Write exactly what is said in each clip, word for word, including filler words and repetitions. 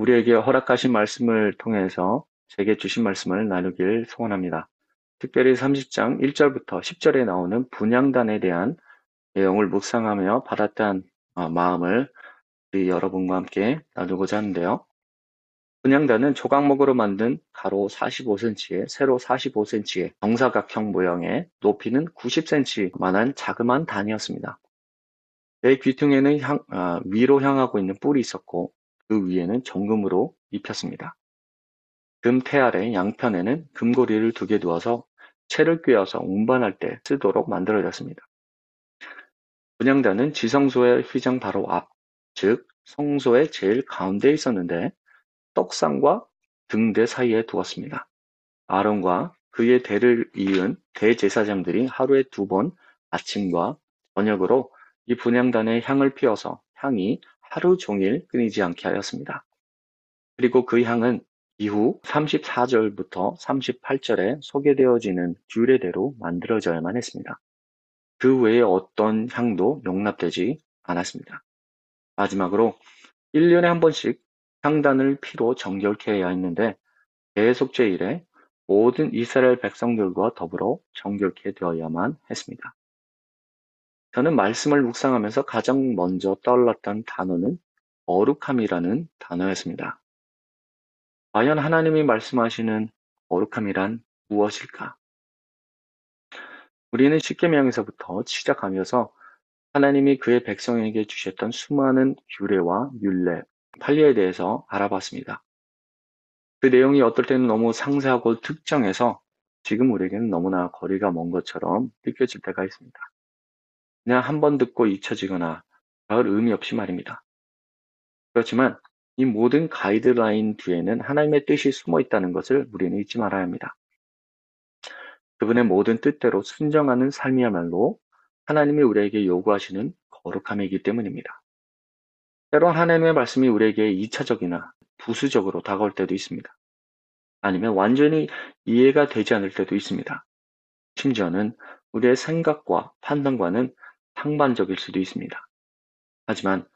우리에게 허락하신 말씀을 통해서 제게 주신 말씀을 나누길 소원합니다. 특별히 삼십 장 일 절부터 십 절에 나오는 분향단에 대한 내용을 묵상하며 받았던 마음을 우리 여러분과 함께 나누고자 하는데요. 분향단은 조각목으로 만든 가로 사십오 센티미터에 세로 사십오 센티미터의 정사각형 모형에 높이는 구십 센티미터만한 자그마한 단이었습니다. 내 귀퉁에는 향, 아, 위로 향하고 있는 뿔이 있었고 그 위에는 정금으로 입혔습니다. 금 태알의 양편에는 금고리를 두 개 두어서 채를 꿰어서 운반할 때 쓰도록 만들어졌습니다. 분향단은 지성소의 휘장 바로 앞, 즉 성소의 제일 가운데에 있었는데 떡상과 등대 사이에 두었습니다. 아론과 그의 대를 이은 대제사장들이 하루에 두 번 아침과 저녁으로 이 분향단에 향을 피워서 향이 하루 종일 끊이지 않게 하였습니다. 그리고 그 향은 이후 삼십사 절부터 삼십팔 절에 소개되어지는 규례대로 만들어져야만 했습니다. 그 외에 어떤 향도 용납되지 않았습니다. 마지막으로 일 년에 한 번씩 향단을 피로 정결케 해야 했는데 대속죄 이래 모든 이스라엘 백성들과 더불어 정결케 되어야만 했습니다. 저는 말씀을 묵상하면서 가장 먼저 떠올랐던 단어는 거룩함이라는 단어였습니다. 과연 하나님이 말씀하시는 거룩함이란 무엇일까? 우리는 십계명에서부터 시작하면서 하나님이 그의 백성에게 주셨던 수많은 규례와 율례, 판례에 대해서 알아봤습니다. 그 내용이 어떨 때는 너무 상세하고 특정해서 지금 우리에게는 너무나 거리가 먼 것처럼 느껴질 때가 있습니다. 그냥 한 번 듣고 잊혀지거나 별 의미 없이 말입니다. 그렇지만 이 모든 가이드라인 뒤에는 하나님의 뜻이 숨어 있다는 것을 우리는 잊지 말아야 합니다. 그분의 모든 뜻대로 순정하는 삶이야말로 하나님이 우리에게 요구하시는 거룩함이기 때문입니다. 때론 하나님의 말씀이 우리에게 이 차적이나 부수적으로 다가올 때도 있습니다. 아니면 완전히 이해가 되지 않을 때도 있습니다. 심지어는 우리의 생각과 판단과는 상반적일 수도 있습니다. 하지만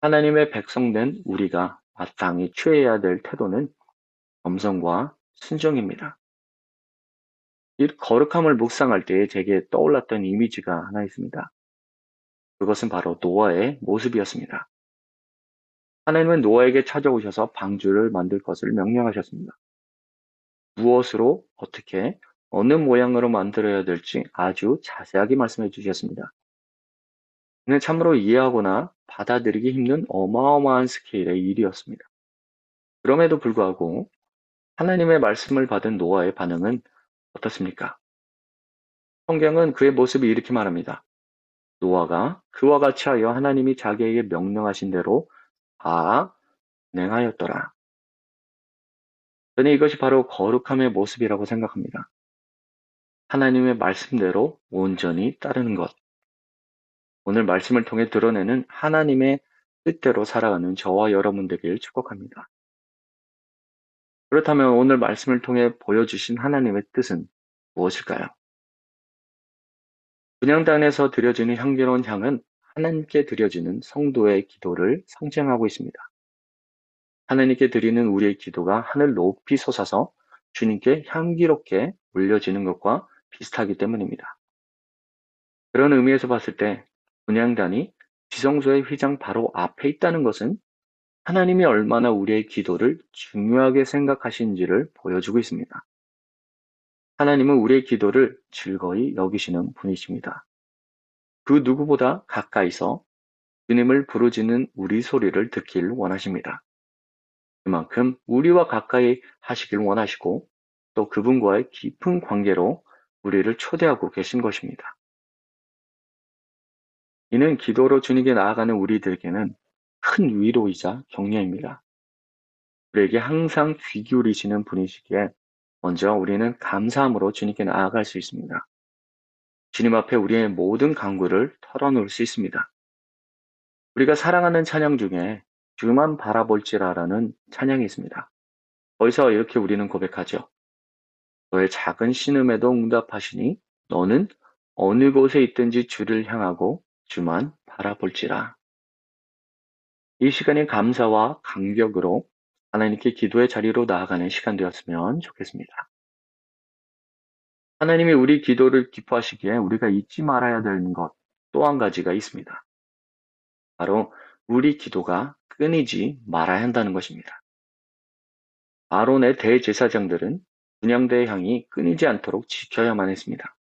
하나님의 백성된 우리가 마땅히 취해야 될 태도는 겸손과 순종입니다. 이 거룩함을 묵상할 때에 제게 떠올랐던 이미지가 하나 있습니다. 그것은 바로 노아의 모습이었습니다. 하나님은 노아에게 찾아오셔서 방주를 만들 것을 명령하셨습니다. 무엇으로, 어떻게, 어느 모양으로 만들어야 될지 아주 자세하게 말씀해 주셨습니다. 이는 참으로 이해하거나 받아들이기 힘든 어마어마한 스케일의 일이었습니다. 그럼에도 불구하고 하나님의 말씀을 받은 노아의 반응은 어떻습니까? 성경은 그의 모습이 이렇게 말합니다. 노아가 그와 같이 하여 하나님이 자기에게 명령하신 대로 다 진행하였더라. 저는 이것이 바로 거룩함의 모습이라고 생각합니다. 하나님의 말씀대로 온전히 따르는 것. 오늘 말씀을 통해 드러내는 하나님의 뜻대로 살아가는 저와 여러분 되길 축복합니다. 그렇다면 오늘 말씀을 통해 보여주신 하나님의 뜻은 무엇일까요? 분향단에서 드려지는 향기로운 향은 하나님께 드려지는 성도의 기도를 상징하고 있습니다. 하나님께 드리는 우리의 기도가 하늘 높이 솟아서 주님께 향기롭게 올려지는 것과 비슷하기 때문입니다. 그런 의미에서 봤을 때 분향단이 지성소의 휘장 바로 앞에 있다는 것은 하나님이 얼마나 우리의 기도를 중요하게 생각하시는지를 보여주고 있습니다. 하나님은 우리의 기도를 즐거이 여기시는 분이십니다. 그 누구보다 가까이서 주님을 부르짖는 우리 소리를 듣길 원하십니다. 그만큼 우리와 가까이 하시길 원하시고 또 그분과의 깊은 관계로 우리를 초대하고 계신 것입니다. 이는 기도로 주님께 나아가는 우리들에게는 큰 위로이자 격려입니다. 우리에게 항상 귀 기울이시는 분이시기에 먼저 우리는 감사함으로 주님께 나아갈 수 있습니다. 주님 앞에 우리의 모든 간구를 털어놓을 수 있습니다. 우리가 사랑하는 찬양 중에 주만 바라볼지라라는 찬양이 있습니다. 거기서 이렇게 우리는 고백하죠. 너의 작은 신음에도 응답하시니 너는 어느 곳에 있든지 주를 향하고 주만 바라볼지라. 이 시간이 감사와 감격으로 하나님께 기도의 자리로 나아가는 시간 되었으면 좋겠습니다. 하나님이 우리 기도를 기뻐하시기에 우리가 잊지 말아야 되는 것 또 한 가지가 있습니다. 바로 우리 기도가 끊이지 말아야 한다는 것입니다. 아론의 대제사장들은 분향대의 향이 끊이지 않도록 지켜야만 했습니다.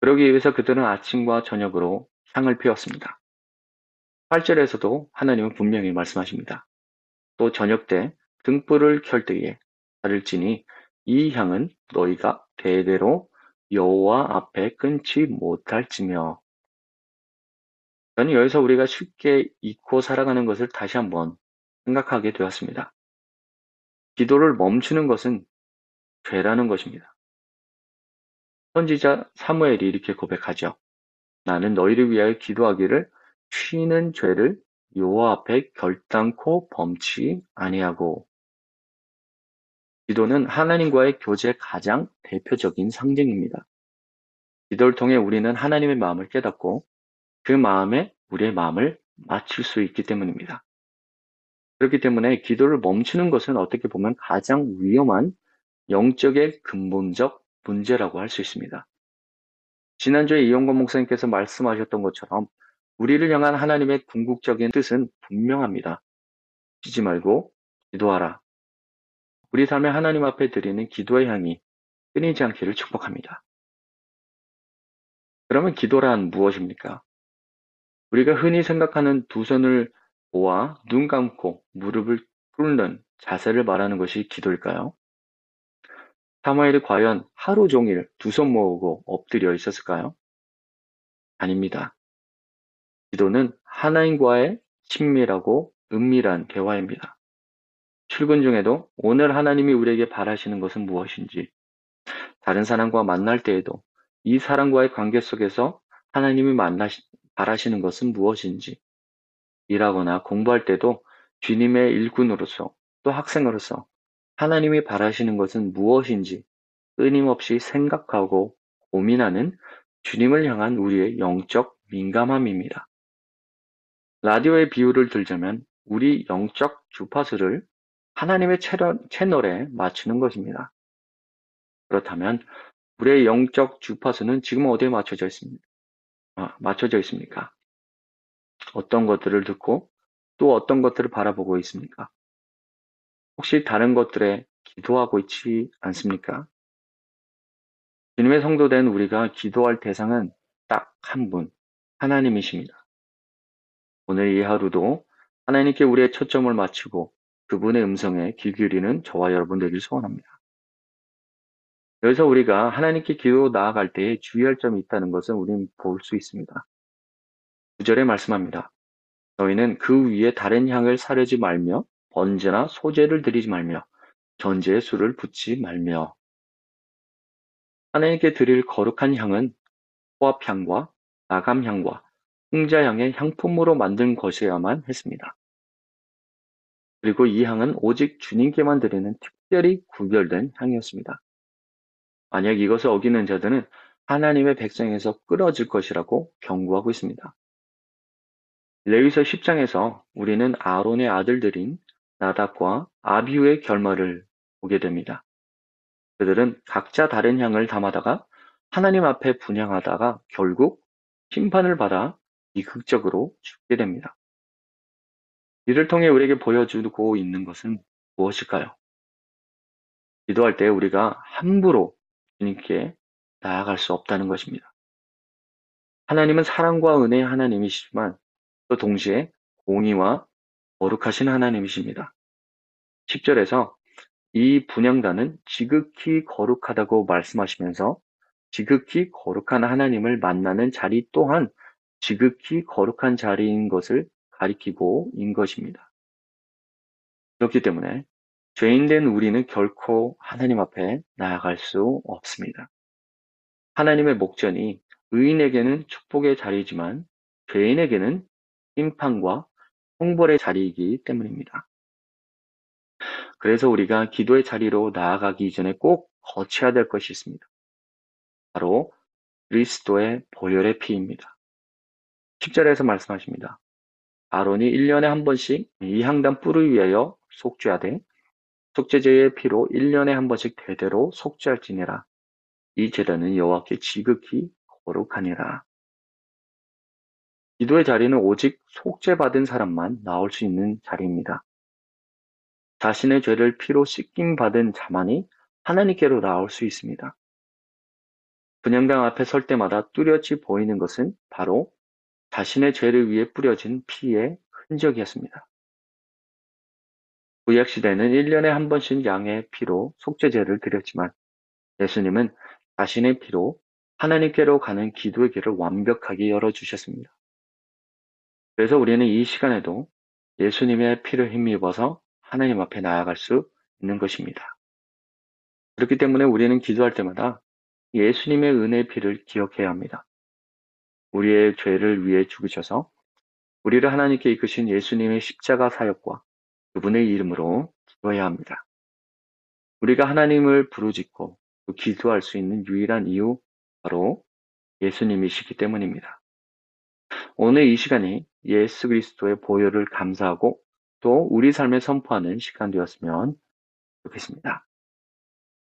그러기 위해서 그들은 아침과 저녁으로 향을 피웠습니다. 팔 절에서도 하나님은 분명히 말씀하십니다. 또 저녁 때 등불을 켤 때에 달을 지니 이 향은 너희가 대대로 여호와 앞에 끊지 못할지며. 저는 여기서 우리가 쉽게 잊고 살아가는 것을 다시 한번 생각하게 되었습니다. 기도를 멈추는 것은 죄라는 것입니다. 선지자 사무엘이 이렇게 고백하죠. 나는 너희를 위하여 기도하기를 쉬는 죄를 여호와 앞에 결단코 범치 아니하고. 기도는 하나님과의 교제의 가장 대표적인 상징입니다. 기도를 통해 우리는 하나님의 마음을 깨닫고 그 마음에 우리의 마음을 맞출 수 있기 때문입니다. 그렇기 때문에 기도를 멈추는 것은 어떻게 보면 가장 위험한 영적의 근본적 문제라고 할 수 있습니다. 지난주에 이용건 목사님께서 말씀하셨던 것처럼 우리를 향한 하나님의 궁극적인 뜻은 분명합니다. 쉬지 말고 기도하라. 우리 삶에 하나님 앞에 드리는 기도의 향이 끊이지 않기를 축복합니다. 그러면 기도란 무엇입니까? 우리가 흔히 생각하는 두 손을 모아 눈 감고 무릎을 꿇는 자세를 말하는 것이 기도일까요? 사무엘이 과연 하루 종일 두 손 모으고 엎드려 있었을까요? 아닙니다. 기도는 하나님과의 친밀하고 은밀한 대화입니다. 출근 중에도 오늘 하나님이 우리에게 바라시는 것은 무엇인지, 다른 사람과 만날 때에도 이 사람과의 관계 속에서 하나님이 만나시, 바라시는 것은 무엇인지, 일하거나 공부할 때도 주님의 일꾼으로서 또 학생으로서 하나님이 바라시는 것은 무엇인지 끊임없이 생각하고 고민하는 주님을 향한 우리의 영적 민감함입니다. 라디오의 비유를 들자면 우리 영적 주파수를 하나님의 채널에 맞추는 것입니다. 그렇다면 우리의 영적 주파수는 지금 어디에 맞춰져 있습니까? 아, 맞춰져 있습니까? 어떤 것들을 듣고 또 어떤 것들을 바라보고 있습니까? 혹시 다른 것들에 기도하고 있지 않습니까? 주님의 성도된 우리가 기도할 대상은 딱 한 분, 하나님이십니다. 오늘 이 하루도 하나님께 우리의 초점을 맞추고 그분의 음성에 귀 기울이는 저와 여러분 되길 소원합니다. 여기서 우리가 하나님께 기도로 나아갈 때에 주의할 점이 있다는 것을 우리는 볼 수 있습니다. 구 절에 말씀합니다. 너희는 그 위에 다른 향을 사려지 말며 번제나 소제를 드리지 말며 전제의 술을 붓지 말며. 하나님께 드릴 거룩한 향은 호합향과 마감향과 풍자향의 향품으로 만든 것이어야만 했습니다. 그리고 이 향은 오직 주님께만 드리는 특별히 구별된 향이었습니다. 만약 이것을 어기는 자들은 하나님의 백성에서 끊어질 것이라고 경고하고 있습니다. 레위서 십 장에서 우리는 아론의 아들들인 나답과 아비후의 결말을 보게 됩니다. 그들은 각자 다른 향을 담아다가 하나님 앞에 분향하다가 결국 심판을 받아 비극적으로 죽게 됩니다. 이를 통해 우리에게 보여주고 있는 것은 무엇일까요? 기도할 때 우리가 함부로 주님께 나아갈 수 없다는 것입니다. 하나님은 사랑과 은혜의 하나님이시지만 또 동시에 공의와 거룩하신 하나님이십니다. 십 절에서 이 분향단은 지극히 거룩하다고 말씀하시면서 지극히 거룩한 하나님을 만나는 자리 또한 지극히 거룩한 자리인 것을 가리키고 인 것입니다. 그렇기 때문에 죄인된 우리는 결코 하나님 앞에 나아갈 수 없습니다. 하나님의 목전이 의인에게는 축복의 자리이지만 죄인에게는 심판과 형벌의 자리이기 때문입니다. 그래서 우리가 기도의 자리로 나아가기 전에 꼭 거쳐야 될 것이 있습니다. 바로 그리스도의 보혈의 피입니다. 십 절에서 말씀하십니다. 아론이 일 년에 한 번씩 이 향단 뿔을 위하여 속죄하되 속죄제의 피로 일 년에 한 번씩 대대로 속죄할지니라. 이 제단은 여호와께 지극히 거룩하니라. 기도의 자리는 오직 속죄받은 사람만 나올 수 있는 자리입니다. 자신의 죄를 피로 씻김받은 자만이 하나님께로 나올 수 있습니다. 분향단 앞에 설 때마다 뚜렷이 보이는 것은 바로 자신의 죄를 위해 뿌려진 피의 흔적이었습니다. 구약시대는 일 년에 한 번씩 양의 피로 속죄제를 드렸지만 예수님은 자신의 피로 하나님께로 가는 기도의 길을 완벽하게 열어주셨습니다. 그래서 우리는 이 시간에도 예수님의 피를 힘입어서 하나님 앞에 나아갈 수 있는 것입니다. 그렇기 때문에 우리는 기도할 때마다 예수님의 은혜의 피를 기억해야 합니다. 우리의 죄를 위해 죽으셔서 우리를 하나님께 이끄신 예수님의 십자가 사역과 그분의 이름으로 기도해야 합니다. 우리가 하나님을 부르짖고 기도할 수 있는 유일한 이유 바로 예수님이시기 때문입니다. 오늘 이 시간이 예수 그리스도의 보혈을 감사하고 또 우리 삶에 선포하는 시간 되었으면 좋겠습니다.